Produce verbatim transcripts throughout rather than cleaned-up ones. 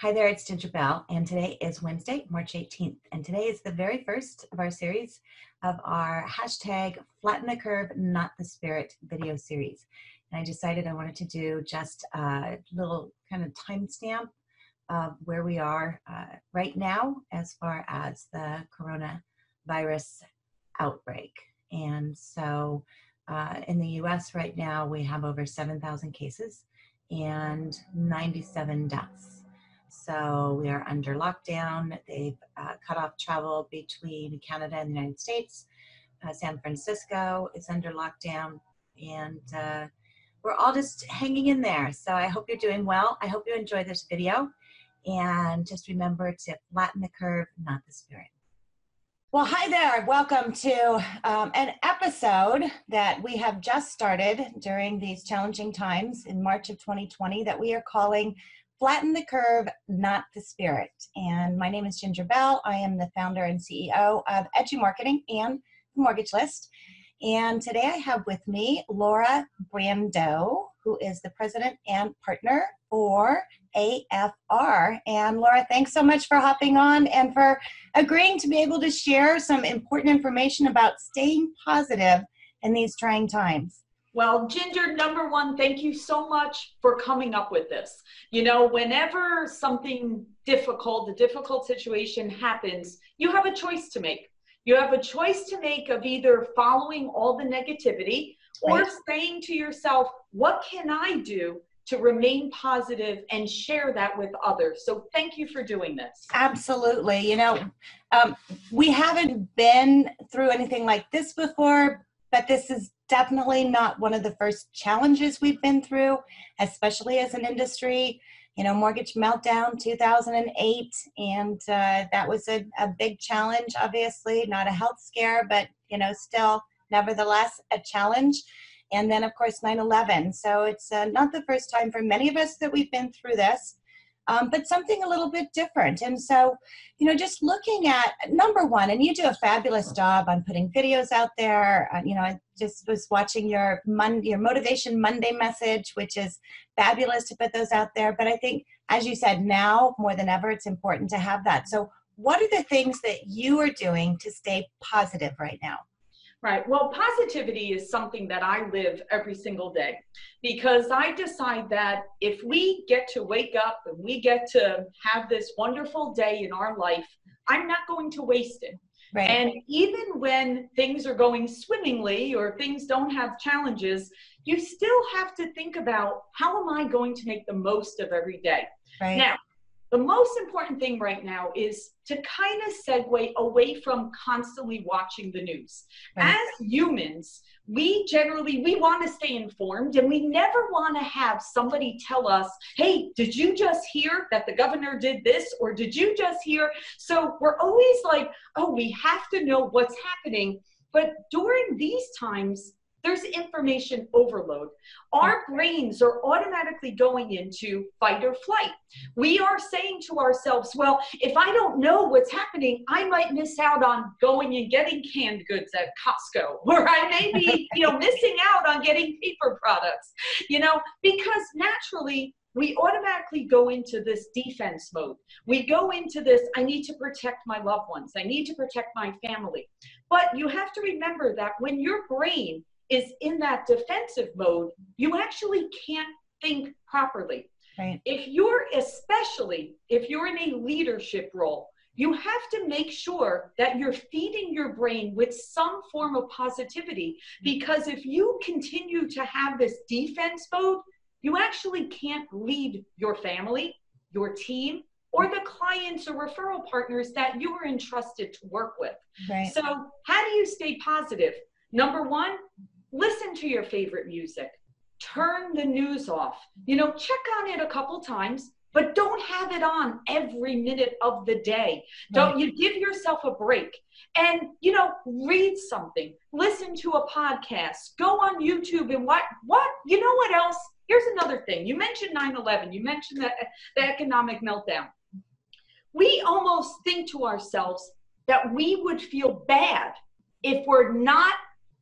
Hi there, it's Ginger Bell, and today is Wednesday, March eighteenth, and today is the very first of our series of our hashtag Flatten the Curve, Not the Spirit video series. And I decided I wanted to do just a little kind of timestamp of where we are uh, right now as far as the coronavirus outbreak. And so uh, in the U S right now, we have over seven thousand cases and ninety-seven deaths. So we are under lockdown. They've uh, cut off travel between Canada and the United States. Uh, San Francisco is under lockdown. And uh, we're all just hanging in there. So I hope you're doing well. I hope you enjoy this video. And just remember to flatten the curve, not the spirit. Well, hi there. Welcome to um, an episode that we have just started during these challenging times in March of twenty twenty that we are calling Flatten the Curve, Not the Spirit. And my name is Ginger Bell. I am the founder and C E O of Edgy Marketing and the Mortgage List. And today I have with me Laura Brandao, who is the president and partner for A F R. And Laura, thanks so much for hopping on and for agreeing to be able to share some important information about staying positive in these trying times. Well, Ginger, number one, thank you so much for coming up with this. You know, whenever something difficult, a difficult situation happens, you have a choice to make. You have a choice to make of either following all the negativity or saying to yourself, what can I do to remain positive and share that with others? So thank you for doing this. Absolutely. You know, um, we haven't been through anything like this before, but this is definitely not one of the first challenges we've been through, especially as an industry. You know, mortgage meltdown two thousand eight, and uh, that was a, a big challenge, obviously, not a health scare, but, you know, still, nevertheless, a challenge. And then, of course, nine eleven. So it's uh, not the first time for many of us that we've been through this, um, but something a little bit different. And so, you know, just looking at number one, and you do a fabulous job on putting videos out there, uh, you know, just was watching your Mon- your Motivation Monday message, which is fabulous to put those out there. But I think, as you said, now more than ever, it's important to have that. So what are the things that you are doing to stay positive right now? Right. Well, positivity is something that I live every single day, because I decide that if we get to wake up and we get to have this wonderful day in our life, I'm not going to waste it. Right. And even when things are going swimmingly or things don't have challenges, you still have to think about, how am I going to make the most of every day? Right. Now, the most important thing right now is to kind of segue away from constantly watching the news. Right. As humans, we generally, we want to stay informed, and we never want to have somebody tell us, hey, did you just hear that the governor did this? Or did you just hear? So we're always like, oh, we have to know what's happening. But during these times, there's information overload. Our brains are automatically going into fight or flight. We are saying to ourselves, well, if I don't know what's happening, I might miss out on going and getting canned goods at Costco, or I may be, you know, missing out on getting paper products, you know, because naturally, we automatically go into this defense mode. We go into this, I need to protect my loved ones. I need to protect my family. But you have to remember that when your brain is in that defensive mode, you actually can't think properly. Right. If you're, especially if you're in a leadership role, you have to make sure that you're feeding your brain with some form of positivity, because if you continue to have this defense mode, you actually can't lead your family, your team, or the clients or referral partners that you are entrusted to work with. Right. So how do you stay positive? Number one, listen to your favorite music. Turn the news off. You know, check on it a couple times, but don't have it on every minute of the day. Don't you give yourself a break and, you know, read something, listen to a podcast, go on YouTube and what, what, you know what else? Here's another thing. You mentioned nine eleven. You mentioned the, the economic meltdown. We almost think to ourselves that we would feel bad if we're not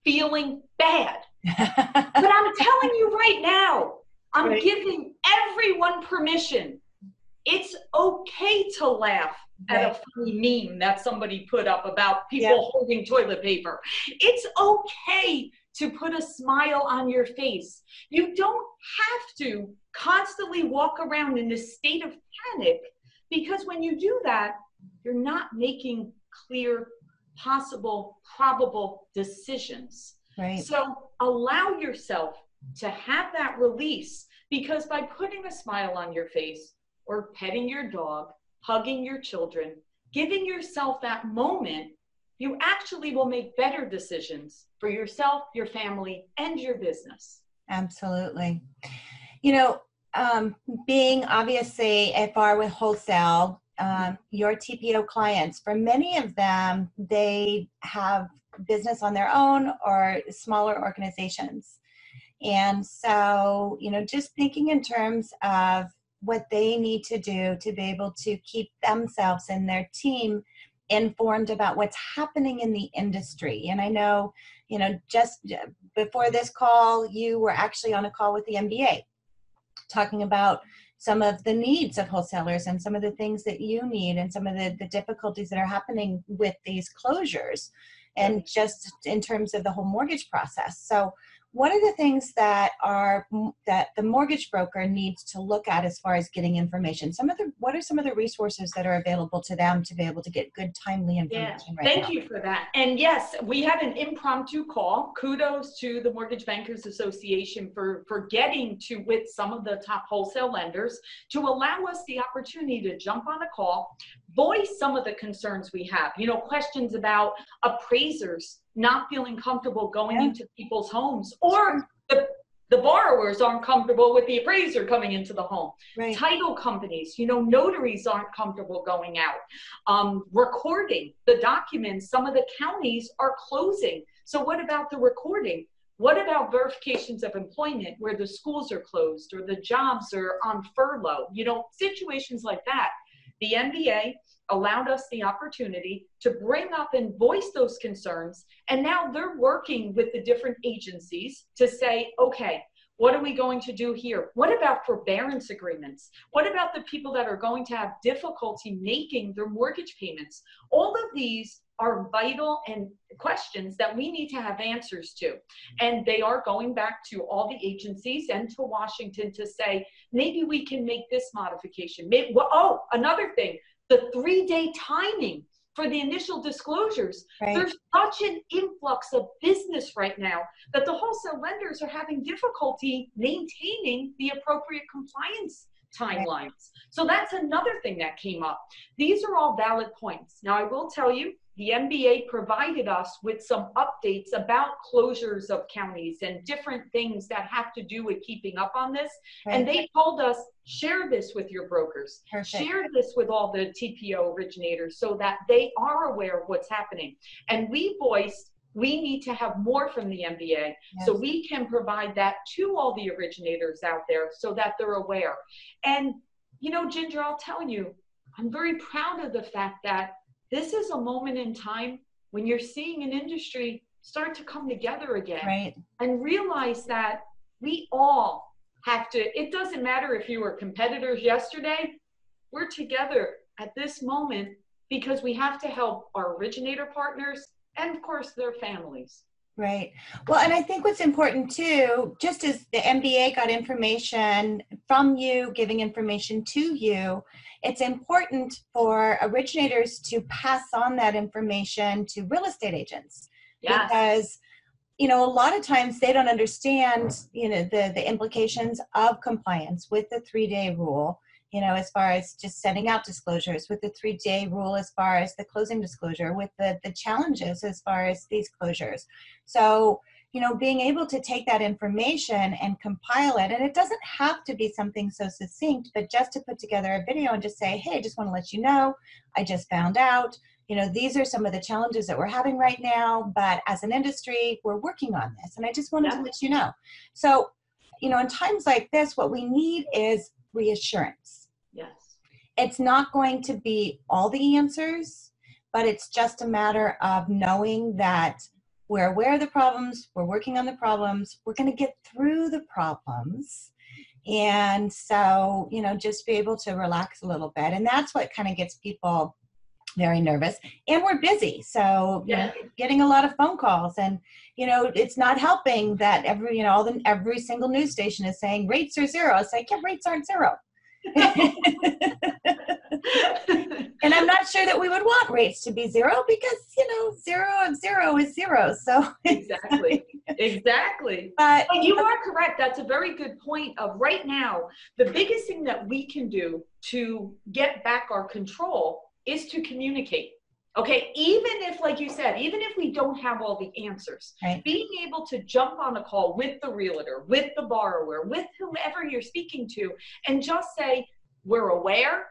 feeling bad. But I'm telling you right now, I'm right. giving everyone permission. It's okay to laugh right. at a funny meme that somebody put up about people yeah. holding toilet paper. It's okay to put a smile on your face. You don't have to constantly walk around in this state of panic, because when you do that, you're not making clear, possible, probable decisions. Right. So allow yourself to have that release, because by putting a smile on your face or petting your dog, hugging your children, giving yourself that moment, you actually will make better decisions for yourself, your family, and your business. Absolutely. You know, um, being obviously A F R with wholesale, um, your T P O clients, for many of them, they have business on their own or smaller organizations. And so, you know, just thinking in terms of what they need to do to be able to keep themselves and their team informed about what's happening in the industry. And I know, you know, just before this call, you were actually on a call with the M B A talking about some of the needs of wholesalers and some of the things that you need and some of the, the difficulties that are happening with these closures and just in terms of the whole mortgage process. So what are the things that are that the mortgage broker needs to look at as far as getting information? Some of the what are some of the resources that are available to them to be able to get good, timely information? Yeah, right thank now? you for that. And yes, we had an impromptu call. Kudos to the Mortgage Bankers Association for for getting to with some of the top wholesale lenders to allow us the opportunity to jump on a call, voice some of the concerns we have. You know, questions about appraisers not feeling comfortable going yeah. into people's homes, or the, the borrowers aren't comfortable with the appraiser coming into the home. Right. Title companies, you know, notaries aren't comfortable going out. Um, recording the documents, some of the counties are closing. So what about the recording? What about verifications of employment where the schools are closed or the jobs are on furlough? You know, situations like that. The M B A allowed us the opportunity to bring up and voice those concerns. And now they're working with the different agencies to say, okay, what are we going to do here? What about forbearance agreements? What about the people that are going to have difficulty making their mortgage payments? All of these are vital and questions that we need to have answers to. And they are going back to all the agencies and to Washington to say, maybe we can make this modification. Maybe, well, oh, another thing, the three-day timing for the initial disclosures. Right. There's such an influx of business right now that the wholesale lenders are having difficulty maintaining the appropriate compliance timelines. Right. So that's another thing that came up. These are all valid points. Now, I will tell you, the M B A provided us with some updates about closures of counties and different things that have to do with keeping up on this. Right. And they told us, share this with your brokers. Perfect. Share this with all the T P O originators so that they are aware of what's happening. And we voiced, we need to have more from the M B A. Yes. So we can provide that to all the originators out there so that they're aware. And, you know, Ginger, I'll tell you, I'm very proud of the fact that this is a moment in time when you're seeing an industry start to come together again. Right. And realize that we all have to, it doesn't matter if you were competitors yesterday, we're together at this moment because we have to help our originator partners and of course their families. Right. Well, and I think what's important too, just as the M B A got information from you, giving information to you, it's important for originators to pass on that information to real estate agents. Yes. Because, you know, a lot of times they don't understand, you know, the, the implications of compliance with the three-day rule. You know, as far as just sending out disclosures, with the three-day rule, as far as the closing disclosure, with the, the challenges as far as these closures. So, you know, being able to take that information and compile it, and it doesn't have to be something so succinct, but just to put together a video and just say, hey, I just want to let you know, I just found out, you know, these are some of the challenges that we're having right now, but as an industry, we're working on this, and I just wanted yeah. to let you know. So, you know, in times like this, what we need is reassurance. Yes. It's not going to be all the answers, but it's just a matter of knowing that we're aware of the problems, we're working on the problems, we're going to get through the problems, And so, you know, just be able to relax a little bit. And that's what kind of gets people very nervous. And we're busy. So yeah. you know, getting a lot of phone calls, and, you know, it's not helping that every, you know, all the, every single news station is saying rates are zero. It's like, yeah, rates aren't zero. And I'm not sure that we would want rates to be zero, because, you know, zero of zero is zero. So exactly, exactly. But and you are correct. That's a very good point. Of right now, the biggest thing that we can do to get back our control is to communicate. Okay, even if, like you said, even if we don't have all the answers, right. being able to jump on a call with the realtor, with the borrower, with whoever you're speaking to, and just say, we're aware,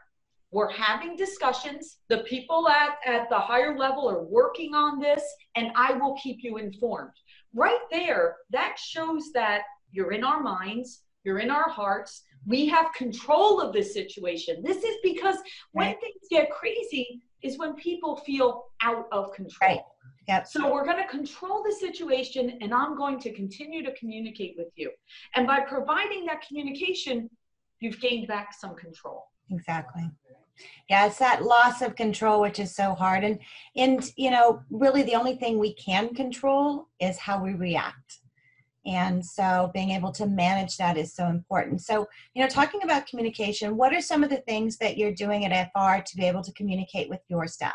we're having discussions, the people at, at the higher level are working on this, and I will keep you informed. Right there, that shows that you're in our minds, you're in our hearts, we have control of this situation. This is because when right. things get crazy, is when people feel out of control. Right. Yep. So we're going to control the situation, and I'm going to continue to communicate with you. And by providing that communication, you've gained back some control. Exactly. Yeah, it's that loss of control, which is so hard. And, and you know, really the only thing we can control is how we react. And so being able to manage that is so important. So, you know, talking about communication, what are some of the things that you're doing at A F R to be able to communicate with your staff?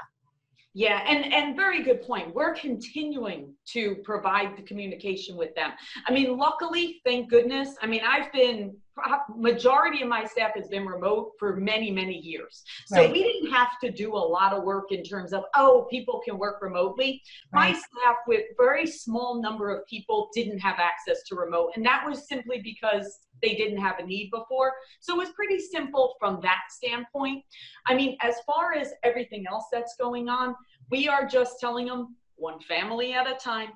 Yeah, and, and very good point. We're continuing to provide the communication with them. I mean, luckily, thank goodness. I mean, I've been, majority of my staff has been remote for many, many years. So right. we didn't have to do a lot of work in terms of, oh, people can work remotely. Right. My staff, with very small number of people, didn't have access to remote. And that was simply because they didn't have a need before. So it was pretty simple from that standpoint. I mean, as far as everything else that's going on, we are just telling them one family at a time,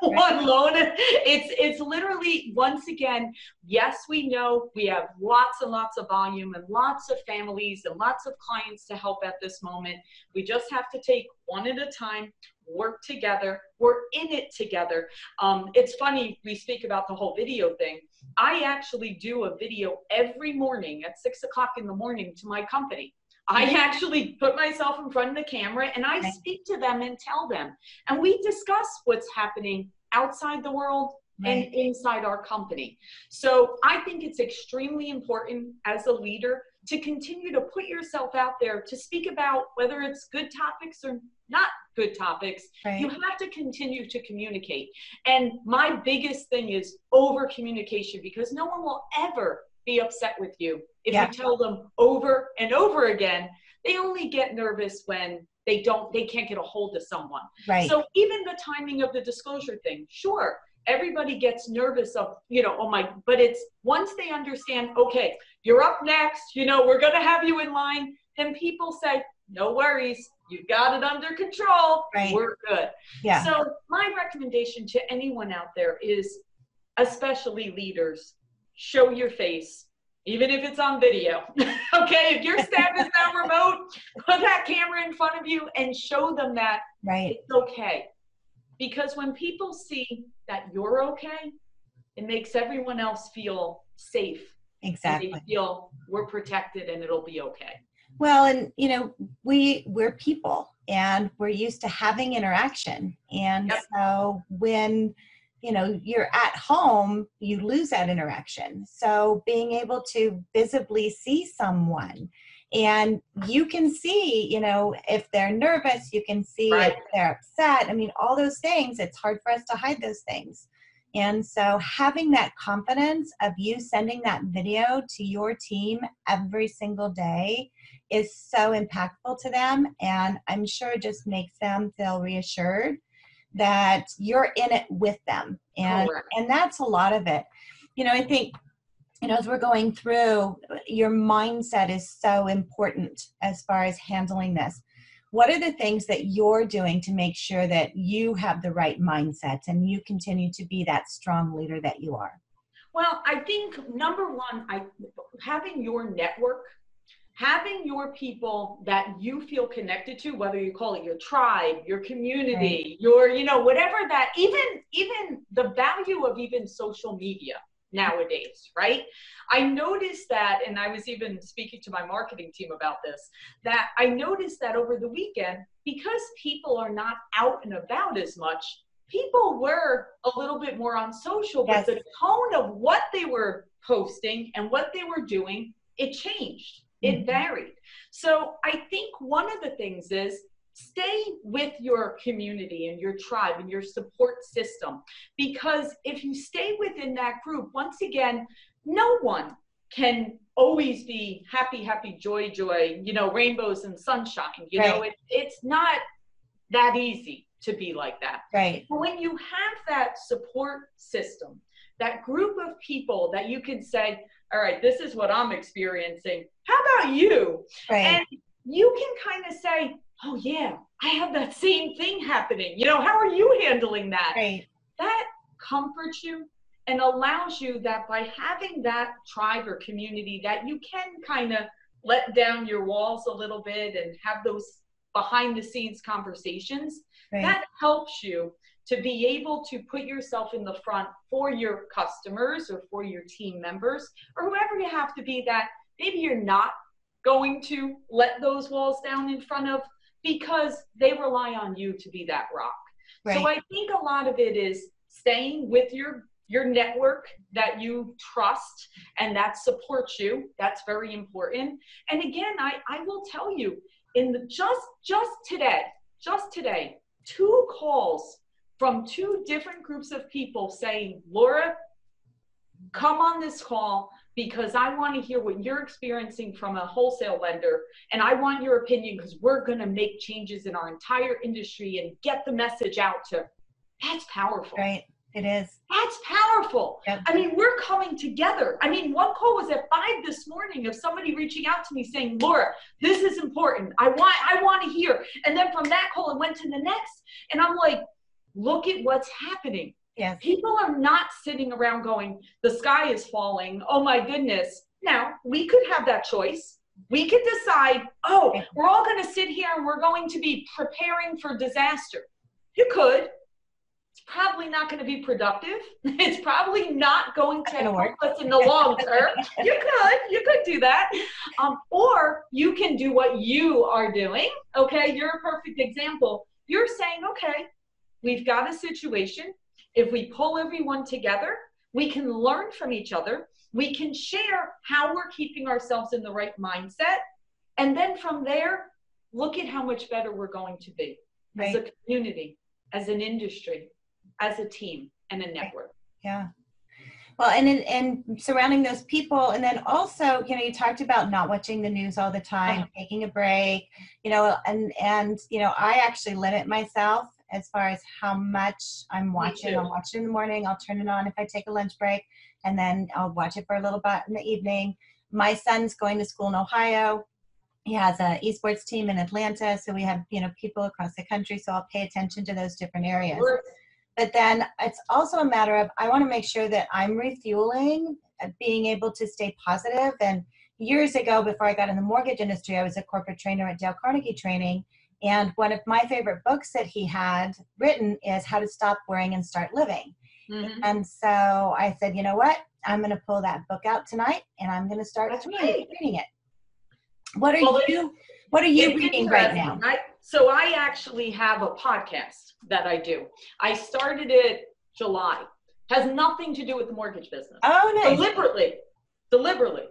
one loan. It's, it's literally, once again, yes, we know we have lots and lots of volume and lots of families and lots of clients to help at this moment. We just have to take one at a time, work together. We're in it together. Um, it's funny, we speak about the whole video thing. I actually do a video every morning at six o'clock in the morning to my company. I actually put myself in front of the camera and I speak to them and tell them. And we discuss what's happening outside the world right. and inside our company. So I think it's extremely important as a leader to continue to put yourself out there to speak about whether it's good topics or not good topics. Right. You have to continue to communicate. And my biggest thing is over communication, because no one will ever be upset with you if yeah. you tell them over and over again. They only get nervous when they don't, they can't get a hold of someone. Right. So even the timing of the disclosure thing, sure, everybody gets nervous of, you know, oh my, but it's once they understand, okay, you're up next, you know, we're going to have you in line. Then people say, no worries, you've got it under control. Right. We're good. Yeah. So my recommendation to anyone out there is, especially leaders, show your face, even if it's on video. Okay, if your staff is now remote, put that camera in front of you and show them that right. it's okay. Because when people see that you're okay, it makes everyone else feel safe. Exactly. And they feel we're protected and it'll be okay. Well, and you know, we, we're people and we're used to having interaction. And yep. so when you know, you're at home, you lose that interaction. So being able to visibly see someone, and you can see, you know, if they're nervous, you can see right. if they're upset. I mean, all those things, it's hard for us to hide those things. And so having that confidence of you sending that video to your team every single day is so impactful to them. And I'm sure it just makes them feel reassured that you're in it with them. And, oh, right. and that's a lot of it. You know, I think, you know, as we're going through, your mindset is so important as far as handling this. What are the things that you're doing to make sure that you have the right mindset and you continue to be that strong leader that you are? Well, I think number one, I having your network, having your people that you feel connected to, whether you call it your tribe, your community, right. your, you know, whatever that, even, even the value of even social media, nowadays, right? I noticed that, and I was even speaking to my marketing team about this, that I noticed that over the weekend, because people are not out and about as much, people were a little bit more on social, but yes. the tone of what they were posting and what they were doing, it changed. It mm-hmm. varied. So I think one of the things is stay with your community and your tribe and your support system, because if you stay within that group, once again, no one can always be happy, happy, joy, joy, you know, rainbows and sunshine. You right. know, it, it's not that easy to be like that. Right. But when you have that support system, that group of people that you can say, all right, this is what I'm experiencing. How about you? Right. And you can kind of say, oh yeah, I have that same thing happening. You know, how are you handling that? Right. That comforts you and allows you that by having that tribe or community that you can kind of let down your walls a little bit and have those behind the scenes conversations. Right. That helps you to be able to put yourself in the front for your customers or for your team members or whoever you have to be that maybe you're not going to let those walls down in front of because they rely on you to be that rock. Right. So I think a lot of it is staying with your your network that you trust and that supports you. That's very important. And again, I, I will tell you, in the just just today, just today, two calls from two different groups of people saying, Laura, come on this call because I want to hear what you're experiencing from a wholesale lender and I want your opinion because we're going to make changes in our entire industry and get the message out to, that's powerful. Right, it is. That's powerful. Yep. I mean, we're coming together. I mean, one call was at five this morning of somebody reaching out to me saying, Laura, this is important. I want, I want to hear. And then from that call, it went to the next and I'm like, look at what's happening. Yes. People are not sitting around going, the sky is falling. Oh my goodness. Now we could have that choice. We could decide, oh, we're all going to sit here and we're going to be preparing for disaster. You could. It's probably not going to be productive. It's probably not going to help us in the long term. You could, you could do that. Um, or you can do what you are doing. Okay. You're a perfect example. You're saying, okay, we've got a situation. If we pull everyone together, we can learn from each other. We can share how we're keeping ourselves in the right mindset. And then from there, look at how much better we're going to be right. as a community, as an industry, as a team and a network. Yeah. Well, and, and surrounding those people. And then also, you know, you talked about not watching the news all the time, uh-huh. taking a break, you know, and, and, you know, I actually limit myself as far as how much I'm watching. I'll watch it in the morning, I'll turn it on if I take a lunch break, and then I'll watch it for a little bit in the evening. My son's going to school in Ohio. He has an esports team in Atlanta, so we have, you know, people across the country, so I'll pay attention to those different areas. But then it's also a matter of, I wanna make sure that I'm refueling, being able to stay positive. And years ago, before I got in the mortgage industry, I was a corporate trainer at Dale Carnegie Training. And one of my favorite books that he had written is How to Stop Worrying and Start Living. Mm-hmm. And so I said, you know what? I'm going to pull that book out tonight and I'm going to start reading it. What are well, you, what are you reading right now? I, so I actually have a podcast that I do. I started it July. Has nothing to do with the mortgage business. Oh, no. Nice. Deliberately, deliberately.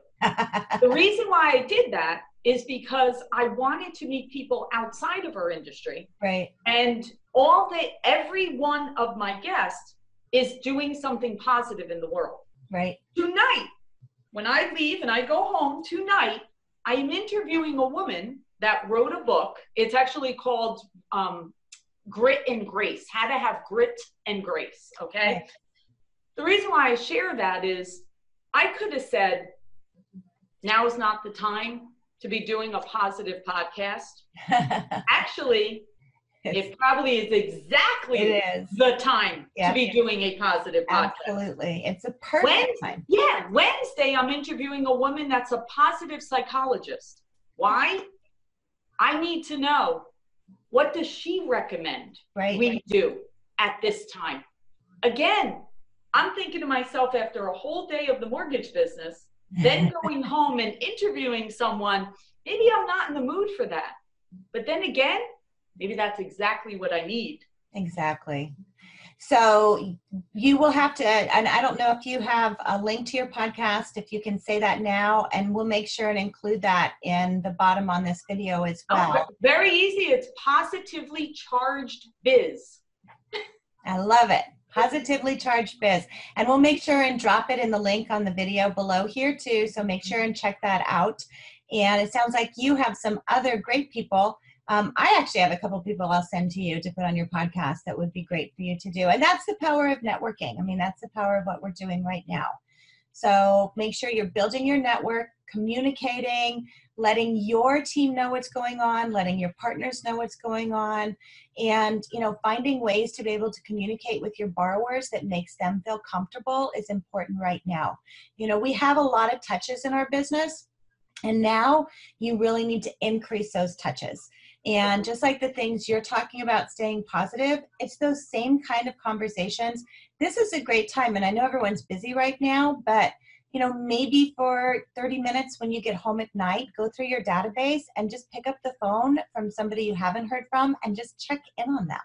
The reason why I did that is because I wanted to meet people outside of our industry. Right. And all that, every one of my guests is doing something positive in the world. Right. Tonight, when I leave and I go home tonight, I'm interviewing a woman that wrote a book. It's actually called um, Grit and Grace, How to Have Grit and Grace. Okay. Right. The reason why I share that is I could have said, now is not the time to be doing a positive podcast. Actually, it probably is exactly is. the time yeah. to be doing a positive podcast. Absolutely. It's a perfect Wednesday, time. Yeah. Wednesday, I'm interviewing a woman that's a positive psychologist. Why? I need to know, what does she recommend right. we do at this time? Again, I'm thinking to myself after a whole day of the mortgage business, then going home and interviewing someone, maybe I'm not in the mood for that. But then again, maybe that's exactly what I need. Exactly. So you will have to, and I don't know if you have a link to your podcast, if you can say that now, and we'll make sure and include that in the bottom on this video as well. Oh, very easy. It's Positively Charged Biz. I love it. Positively Charged Biz. And we'll make sure and drop it in the link on the video below here too. So make sure and check that out. And it sounds like you have some other great people. Um, I actually have a couple of people I'll send to you to put on your podcast that would be great for you to do. And that's the power of networking. I mean, that's the power of what we're doing right now. So make sure you're building your network, communicating, letting your team know what's going on, letting your partners know what's going on, and, you know, finding ways to be able to communicate with your borrowers that makes them feel comfortable is important right now. You know, we have a lot of touches in our business, and now you really need to increase those touches. And just like the things you're talking about, staying positive, it's those same kind of conversations. This is a great time, and I know everyone's busy right now, but you know, maybe for thirty minutes when you get home at night, go through your database and just pick up the phone from somebody you haven't heard from and just check in on them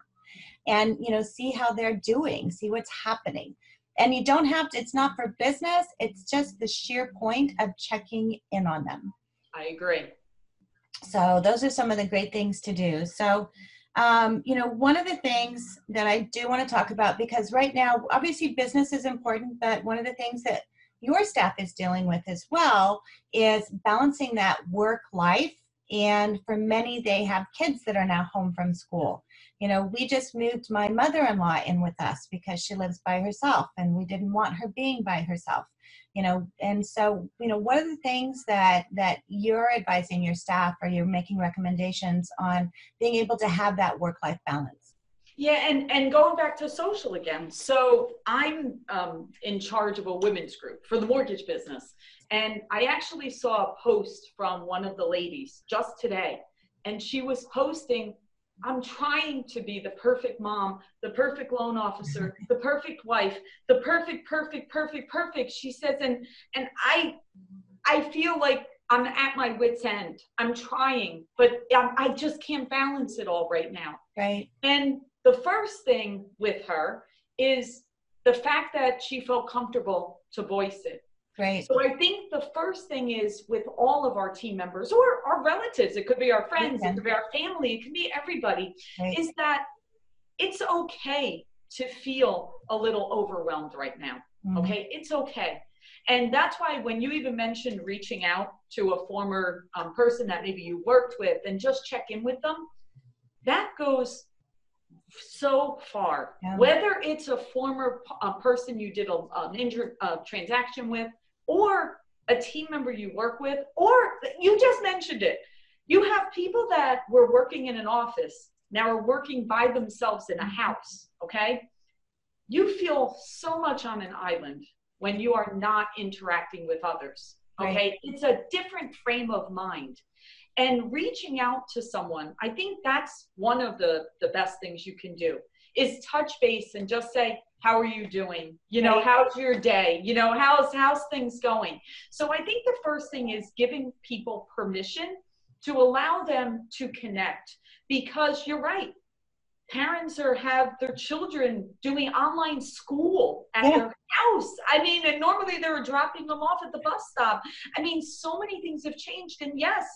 and, you know, see how they're doing, see what's happening. And you don't have to, it's not for business, it's just the sheer point of checking in on them. I agree. So those are some of the great things to do. So, um, you know, one of the things that I do want to talk about, because right now, obviously business is important, but one of the things that your staff is dealing with as well is balancing that work life. And for many, they have kids that are now home from school. You know, we just moved my mother-in-law in with us because she lives by herself and we didn't want her being by herself, you know. And so, you know, what are the things that, that you're advising your staff, or you're making recommendations on being able to have that work-life balance? Yeah, and, and going back to social again. So I'm um, in charge of a women's group for the mortgage business. And I actually saw a post from one of the ladies just today. And she was posting, I'm trying to be the perfect mom, the perfect loan officer, the perfect wife, the perfect, perfect, perfect, perfect. She says, and, and I, I feel like I'm at my wit's end. I'm trying, but I'm, I just can't balance it all right now. Right. And the first thing with her is the fact that she felt comfortable to voice it. Right. So I think the first thing is with all of our team members or our relatives, it could be our friends, okay. It could be our family, it could be everybody, right. Is that it's okay to feel a little overwhelmed right now. Mm-hmm. Okay. It's okay. And that's why when you even mentioned reaching out to a former um, person that maybe you worked with and just check in with them, that goes so far. Yeah. Whether it's a former a person you did a, an injury uh, transaction with, or a team member you work with, or you just mentioned it. You have people that were working in an office, now are working by themselves in a house, okay? You feel so much on an island when you are not interacting with others, okay? Right. It's a different frame of mind. And reaching out to someone, I think that's one of the, the best things you can do, is touch base and just say, how are you doing? You know, how's your day? You know, how's, how's things going? So I think the first thing is giving people permission to allow them to connect, because you're right. Parents are have their children doing online school at yeah. their house. I mean, and normally they were dropping them off at the bus stop. I mean, so many things have changed. And yes,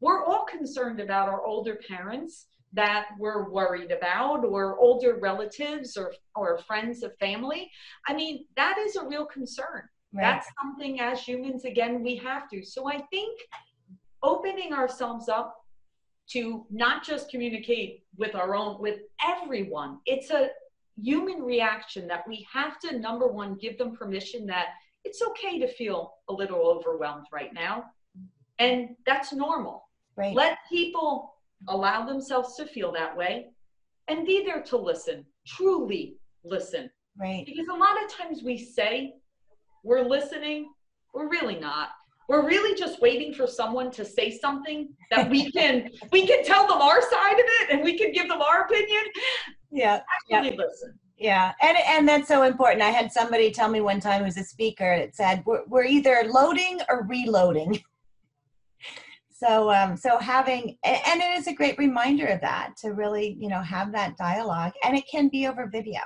we're all concerned about our older parents that we're worried about, or older relatives or, or friends of family. I mean, that is a real concern. Right. That's something as humans, again, we have to. So I think opening ourselves up to not just communicate with our own, with everyone. It's a human reaction that we have to, number one, give them permission that it's okay to feel a little overwhelmed right now. And that's normal. Right. Let people allow themselves to feel that way and be there to listen, truly listen. Right. Because a lot of times we say we're listening, we're really not. We're really just waiting for someone to say something that we can we can tell them our side of it, and we can give them our opinion. Yeah. Actually yeah. listen. Yeah. And, and that's so important. I had somebody tell me one time who's a speaker, it said, we're, we're either loading or reloading. So, um, so having, and it is a great reminder of that, to really, you know, have that dialogue, and it can be over video.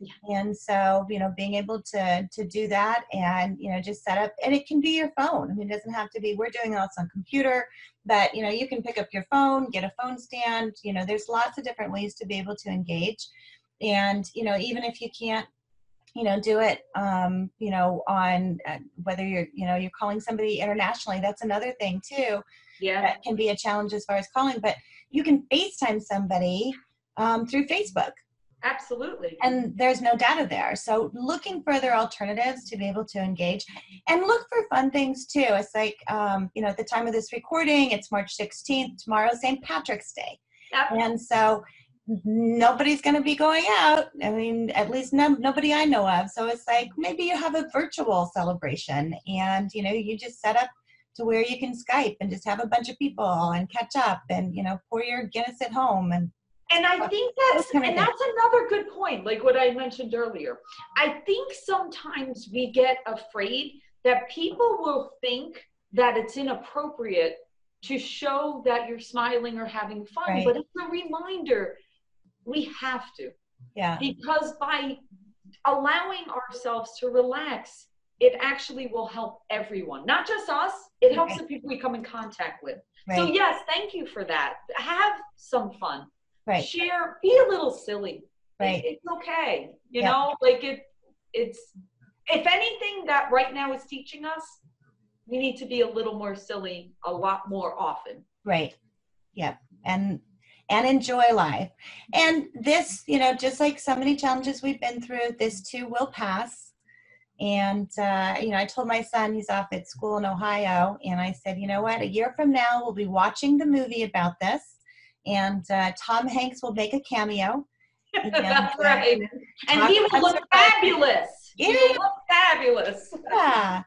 Yeah. And so, you know, being able to, to do that and, you know, just set up, and it can be your phone. I mean, it doesn't have to be, we're doing all this on computer, but, you know, you can pick up your phone, get a phone stand, you know, there's lots of different ways to be able to engage. And, you know, even if you can't, you know, do it, um, you know, on uh, whether you're, you know, you're calling somebody internationally, that's another thing too. Yeah. That can be a challenge as far as calling, but you can FaceTime somebody um, through Facebook. Absolutely. And there's no data there. So looking for other alternatives to be able to engage, and look for fun things too. It's like, um, you know, at the time of this recording, it's March sixteenth, tomorrow's Saint Patrick's Day. Yep. And so nobody's going to be going out. I mean, at least no, nobody I know of. So it's like, maybe you have a virtual celebration, and, you know, you just set up to where you can Skype and just have a bunch of people and catch up and, you know, pour your Guinness at home. And, and I think that's, and that's another good point. Like what I mentioned earlier, I think sometimes we get afraid that people will think that it's inappropriate to show that you're smiling or having fun, right. But it's a reminder. We have to, yeah. Because by allowing ourselves to relax, it actually will help everyone, not just us. It helps right. the people we come in contact with. Right. So yes, thank you for that. Have some fun. Right. Share. Be a little silly. Right. It, it's okay. You yeah. know, like it. It's if anything that right now is teaching us, we need to be a little more silly a lot more often. Right. Yeah. And. and enjoy life. And this, you know, just like so many challenges we've been through, this too will pass. And, uh, you know, I told my son, he's off at school in Ohio, and I said, you know what, a year from now, we'll be watching the movie about this, and uh, Tom Hanks will make a cameo. And, uh, right. and he will look fabulous. Yeah. He will look fabulous. Yeah.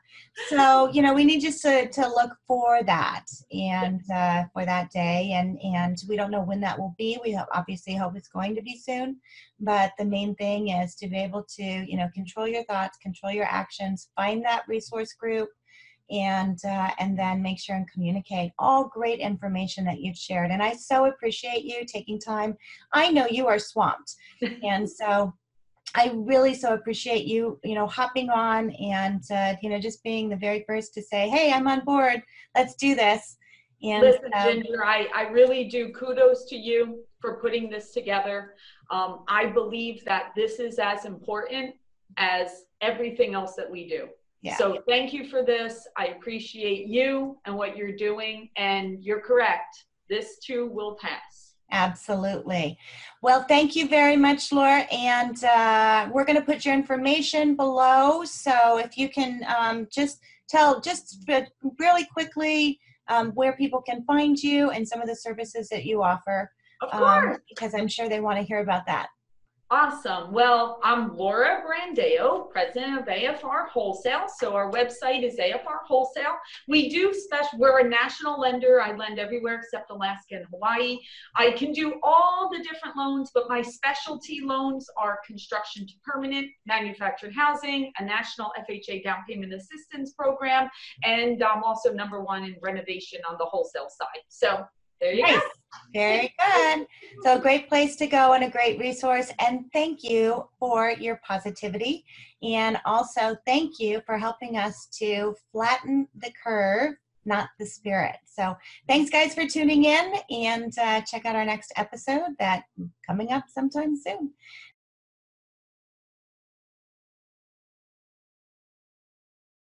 So, you know, we need just to, to look for that and uh, for that day. And, and we don't know when that will be. We hope, obviously hope it's going to be soon. But the main thing is to be able to, you know, control your thoughts, control your actions, find that resource group, and uh, and then make sure and communicate. All great information that you've shared. And I so appreciate you taking time. I know you are swamped. And so I really so appreciate you, you know, hopping on and, uh, you know, just being the very first to say, hey, I'm on board. Let's do this. And, listen, um, Ginger, I, I really do kudos to you for putting this together. Um, I believe that this is as important as everything else that we do. Yeah. So thank you for this. I appreciate you and what you're doing. And you're correct. This too will pass. Absolutely. Well, thank you very much, Laura. And uh, we're going to put your information below. So if you can um, just tell just really quickly um, where people can find you and some of the services that you offer. Of course. Um, because I'm sure they want to hear about that. Awesome. Well, I'm Laura Brandao, president of A F R Wholesale. So our website is A F R Wholesale. We do special, we're a national lender. I lend everywhere except Alaska and Hawaii. I can do all the different loans, but my specialty loans are construction to permanent, manufactured housing, a national F H A down payment assistance program, and I'm also number one in renovation on the wholesale side. So there you nice. Go. Very good. So a great place to go and a great resource. And thank you for your positivity. And also thank you for helping us to flatten the curve, not the spirit. So thanks guys for tuning in, and uh, check out our next episode that's coming up sometime soon.